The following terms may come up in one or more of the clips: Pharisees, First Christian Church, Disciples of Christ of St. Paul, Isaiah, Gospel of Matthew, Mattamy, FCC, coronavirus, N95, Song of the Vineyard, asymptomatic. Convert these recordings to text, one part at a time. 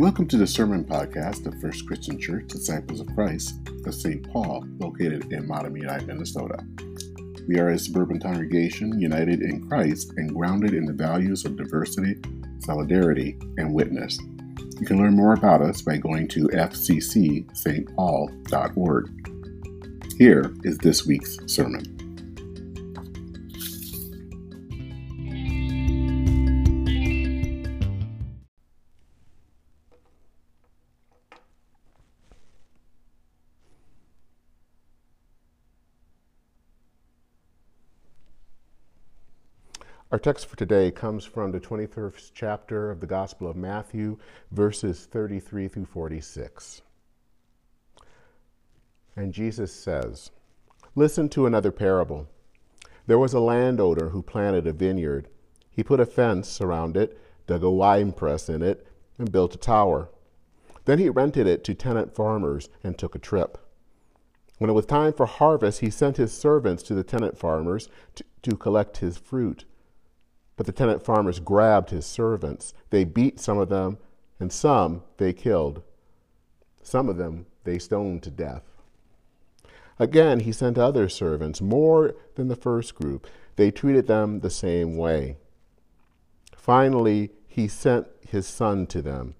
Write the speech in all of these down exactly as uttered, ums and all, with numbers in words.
Welcome to the Sermon Podcast of First Christian Church, Disciples of Christ of Saint Paul, located in Mattamy, Minnesota. We are a suburban congregation united in Christ and grounded in the values of diversity, solidarity, and witness. You can learn more about us by going to F C C S t Paul dot org. Here is this week's sermon. Our text for today comes from the twenty-first chapter of the Gospel of Matthew, verses thirty-three through forty-six. And Jesus says, "Listen to another parable. There was a landowner who planted a vineyard. He put a fence around it, dug a wine press in it, and built a tower. Then he rented it to tenant farmers and took a trip. When it was time for harvest, he sent his servants to the tenant farmers to, to collect his fruit. But the tenant farmers grabbed his servants. They beat some of them, and some they killed. Some of them they stoned to death. Again, he sent other servants, more than the first group. They treated them the same way. Finally, he sent his son to them.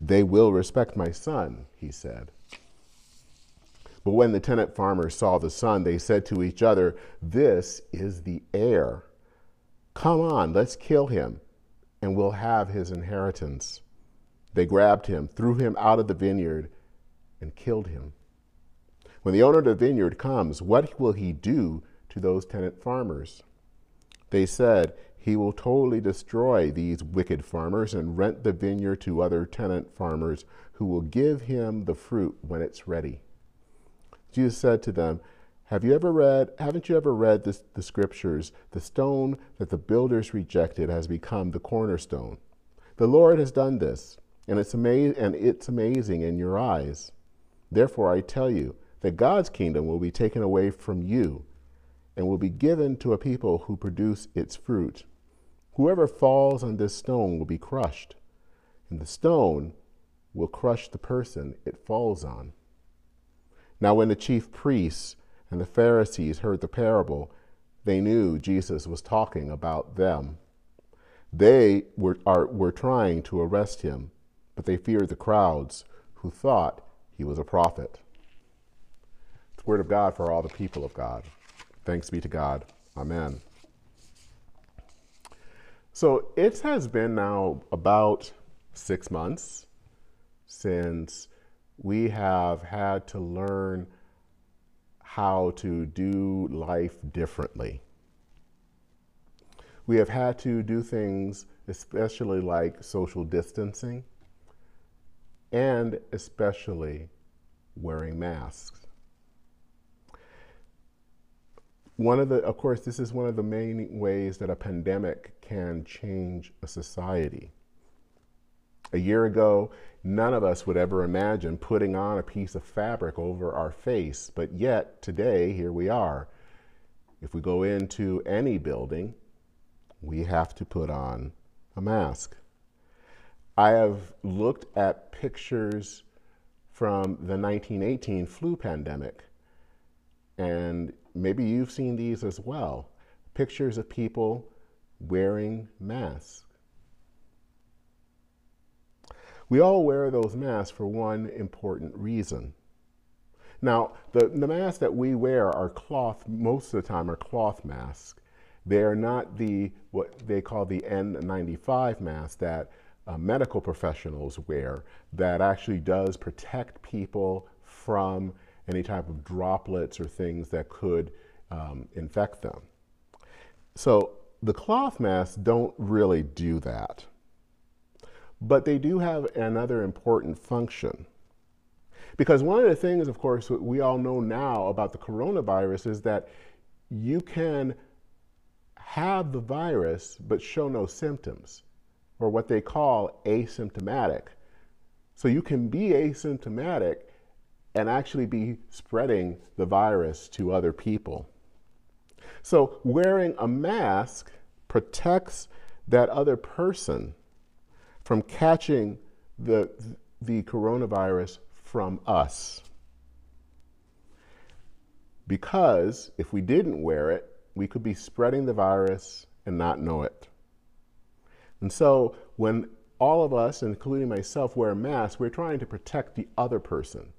'They will respect my son,' he said. But when the tenant farmers saw the son, they said to each other, 'This is the heir. Come on, let's kill him, and we'll have his inheritance.' They grabbed him, threw him out of the vineyard, and killed him. When the owner of the vineyard comes, what will he do to those tenant farmers?' They said, 'He will totally destroy these wicked farmers and rent the vineyard to other tenant farmers who will give him the fruit when it's ready.' Jesus said to them, Have you ever read, haven't you ever read this, the scriptures? The stone that the builders rejected has become the cornerstone. The Lord has done this, and it's, ama- and it's amazing in your eyes. Therefore I tell you that God's kingdom will be taken away from you and will be given to a people who produce its fruit. Whoever falls on this stone will be crushed, and the stone will crush the person it falls on.' Now when the chief priests and the Pharisees heard the parable, they knew Jesus was talking about them. They were, are, were trying to arrest him, but they feared the crowds, who thought he was a prophet." It's the word of God for all the people of God. Thanks be to God. Amen. So it has been now about six months since we have had to learn how to do life differently. We have had to do things, especially like social distancing, and especially wearing masks. One of the, of course, this is one of the main ways that a pandemic can change a society. A year ago, none of us would ever imagine putting on a piece of fabric over our face, but yet today, here we are. If we go into any building, we have to put on a mask. I have looked at pictures from the nineteen eighteen flu pandemic, and maybe you've seen these as well. Pictures of people wearing masks. We all wear those masks for one important reason. Now, the, the masks that we wear are cloth, most of the time are cloth masks. They are not the, what they call the N ninety-five mask that uh, medical professionals wear, that actually does protect people from any type of droplets or things that could um, infect them. So the cloth masks don't really do that. But they do have another important function. Because one of the things, of course, what we all know now about the coronavirus is that you can have the virus but show no symptoms, or what they call asymptomatic. So you can be asymptomatic and actually be spreading the virus to other people. So wearing a mask protects that other person from catching the the coronavirus from us. Because if we didn't wear it, we could be spreading the virus and not know it. And so when all of us, including myself, wear masks, we're trying to protect the other person.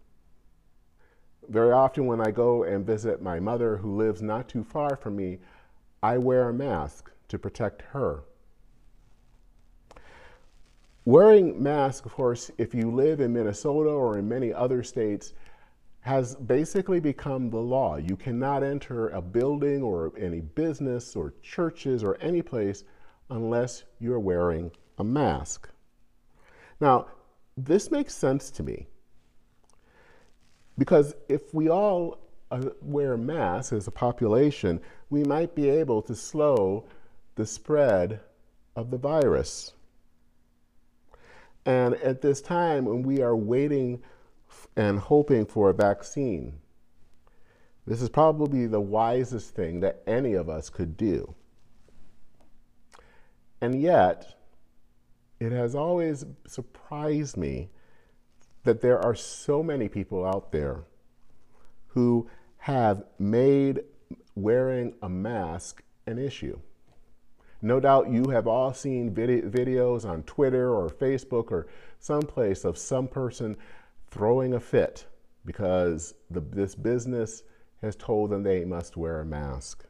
Very often when I go and visit my mother, who lives not too far from me, I wear a mask to protect her. Wearing masks, of course, if you live in Minnesota or in many other states, has basically become the law. You cannot enter a building or any business or churches or any place unless you're wearing a mask. Now, this makes sense to me, because if we all uh, wear masks as a population, we might be able to slow the spread of the virus. And at this time when we are waiting and hoping for a vaccine, this is probably the wisest thing that any of us could do. And yet, it has always surprised me that there are so many people out there who have made wearing a mask an issue. No doubt you have all seen vid- videos on Twitter or Facebook or someplace of some person throwing a fit because the, this business has told them they must wear a mask.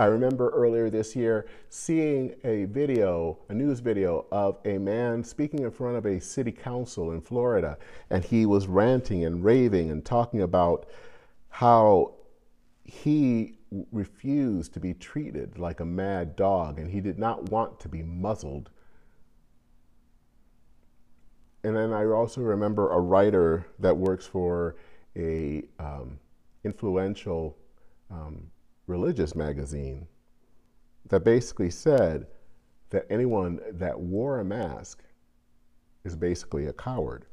I remember earlier this year seeing a video, a news video of a man speaking in front of a city council in Florida, and he was ranting and raving and talking about how he refused to be treated like a mad dog and he did not want to be muzzled. And then I also remember a writer that works for a um, influential um, religious magazine that basically said that anyone that wore a mask is basically a coward.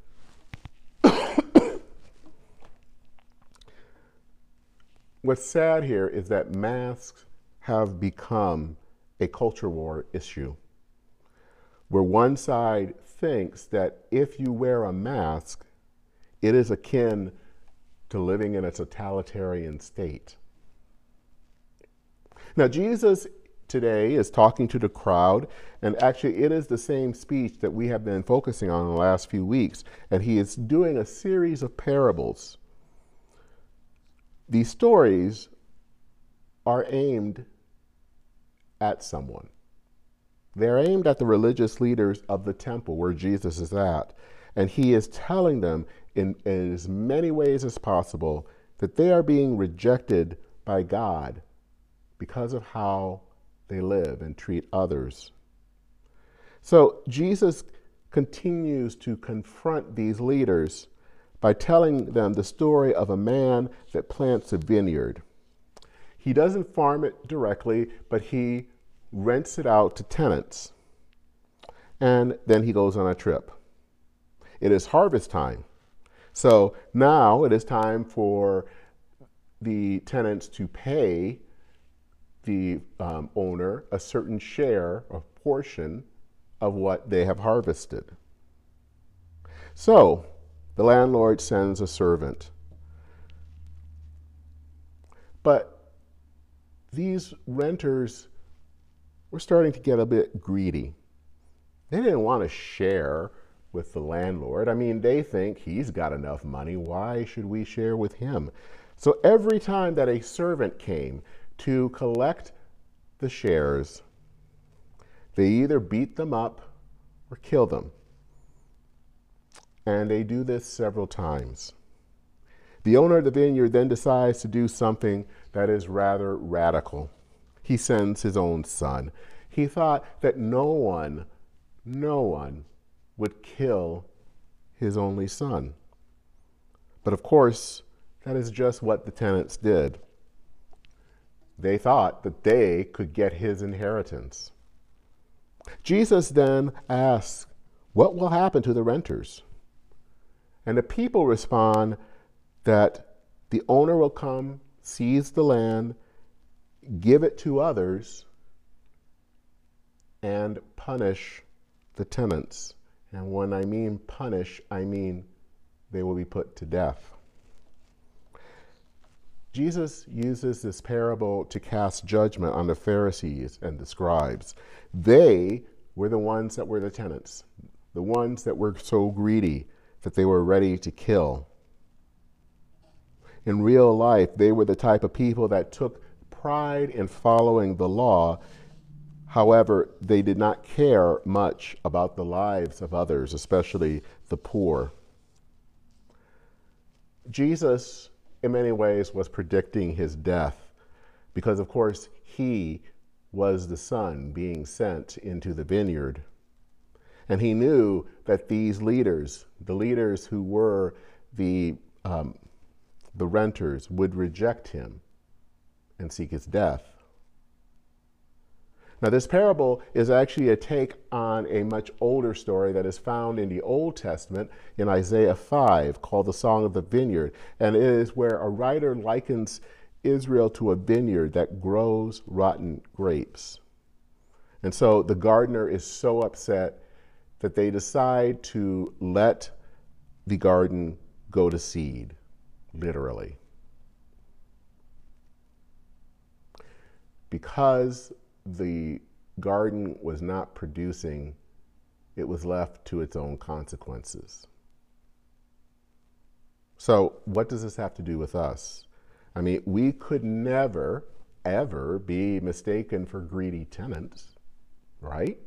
What's sad here is that masks have become a culture war issue, where one side thinks that if you wear a mask, it is akin to living in a totalitarian state. Now, Jesus today is talking to the crowd, and actually it is the same speech that we have been focusing on in the last few weeks, and he is doing a series of parables. These stories are aimed at someone. They're aimed at the religious leaders of the temple where Jesus is at, and he is telling them in, in as many ways as possible that they are being rejected by God because of how they live and treat others. So Jesus continues to confront these leaders by telling them the story of a man that plants a vineyard. He doesn't farm it directly, but he rents it out to tenants. And then he goes on a trip. It is harvest time. So now it is time for the tenants to pay the um, owner a certain share or portion of what they have harvested. So the landlord sends a servant. But these renters were starting to get a bit greedy. They didn't want to share with the landlord. I mean, they think he's got enough money. Why should we share with him? So every time that a servant came to collect the shares, they either beat them up or kill them. And they do this several times. The owner of the vineyard then decides to do something that is rather radical. He sends his own son. He thought that no one, no one would kill his only son. But of course, that is just what the tenants did. They thought that they could get his inheritance. Jesus then asks, what will happen to the renters? And the people respond that the owner will come, seize the land, give it to others, and punish the tenants And when I mean punish, I mean they will be put to death. Jesus uses this parable to cast judgment on the Pharisees and the scribes. They were the ones that were the tenants, the ones that were so greedy that they were ready to kill. In real life, they were the type of people that took pride in following the law. However, they did not care much about the lives of others, especially the poor. Jesus, in many ways, was predicting his death because, of course, he was the son being sent into the vineyard. And he knew that these leaders, the leaders who were the, um, the renters, would reject him and seek his death. Now, this parable is actually a take on a much older story that is found in the Old Testament in Isaiah five, called the Song of the Vineyard. And it is where a writer likens Israel to a vineyard that grows rotten grapes. And so the gardener is so upset that they decide to let the garden go to seed, literally. Because the garden was not producing, it was left to its own consequences. So what does this have to do with us? I mean, we could never, ever be mistaken for greedy tenants, right?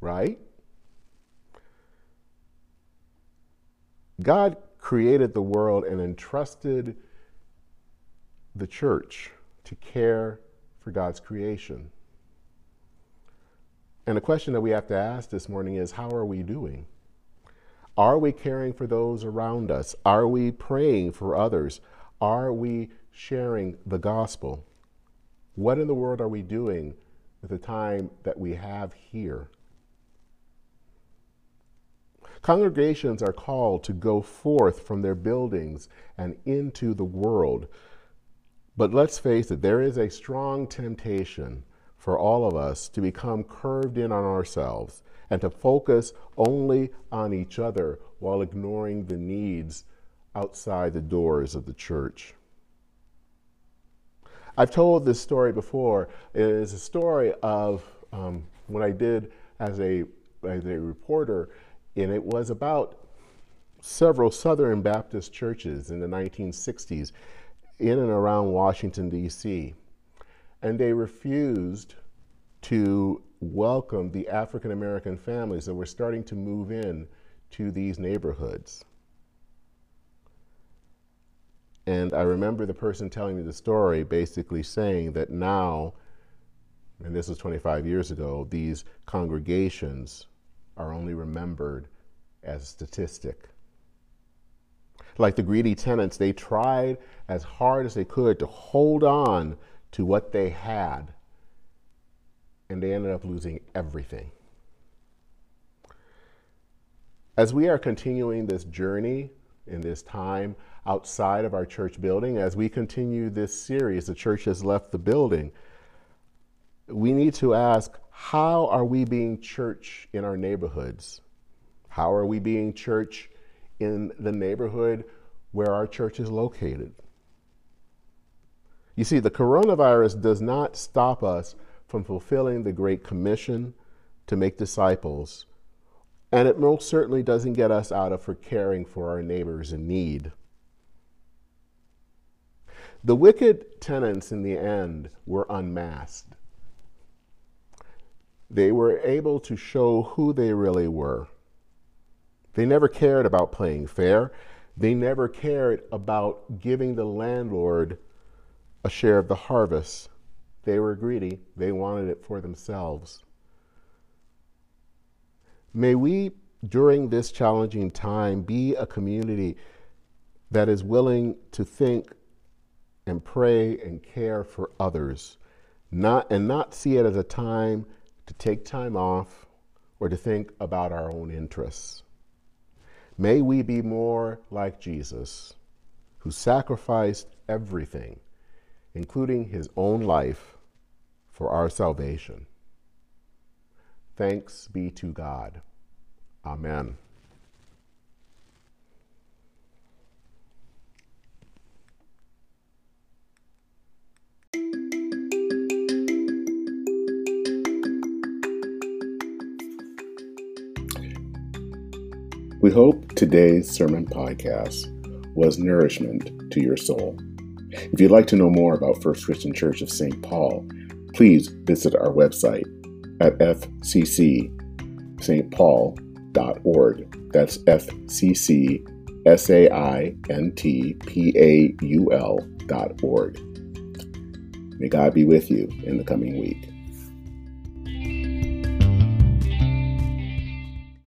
Right? God created the world and entrusted the church to care for God's creation. And the question that we have to ask this morning is, how are we doing? Are we caring for those around us? Are we praying for others? Are we sharing the gospel? What in the world are we doing with the time that we have here? Congregations are called to go forth from their buildings and into the world. But let's face it, there is a strong temptation for all of us to become curved in on ourselves and to focus only on each other while ignoring the needs outside the doors of the church. I've told this story before. It is a story of um, what I did as a, as a reporter, and it was about several Southern Baptist churches in the nineteen sixties. In and around Washington, D C, and they refused to welcome the African-American families that were starting to move in to these neighborhoods. And I remember the person telling me the story basically saying that now, and this was twenty-five years ago, these congregations are only remembered as a statistic. Like the greedy tenants, they tried as hard as they could to hold on to what they had, and they ended up losing everything. As we are continuing this journey in this time outside of our church building, as we continue this series, The Church Has Left the Building, we need to ask, how are we being church in our neighborhoods? How are we being church in the neighborhood where our church is located? You see, the coronavirus does not stop us from fulfilling the Great Commission to make disciples, and it most certainly doesn't get us out of for caring for our neighbors in need. The wicked tenants in the end were unmasked. They were able to show who they really were. They never cared about playing fair. They never cared about giving the landlord a share of the harvest. They were greedy. They wanted it for themselves. May we, during this challenging time, be a community that is willing to think and pray and care for others, not, and not see it as a time to take time off or to think about our own interests. May we be more like Jesus, who sacrificed everything, including his own life, for our salvation. Thanks be to God. Amen. We hope today's sermon podcast was nourishment to your soul. If you'd like to know more about First Christian Church of Saint Paul, please visit our website at F C C S T Paul dot org. That's F C C S A I N T P A U L dot org. May God be with you in the coming week.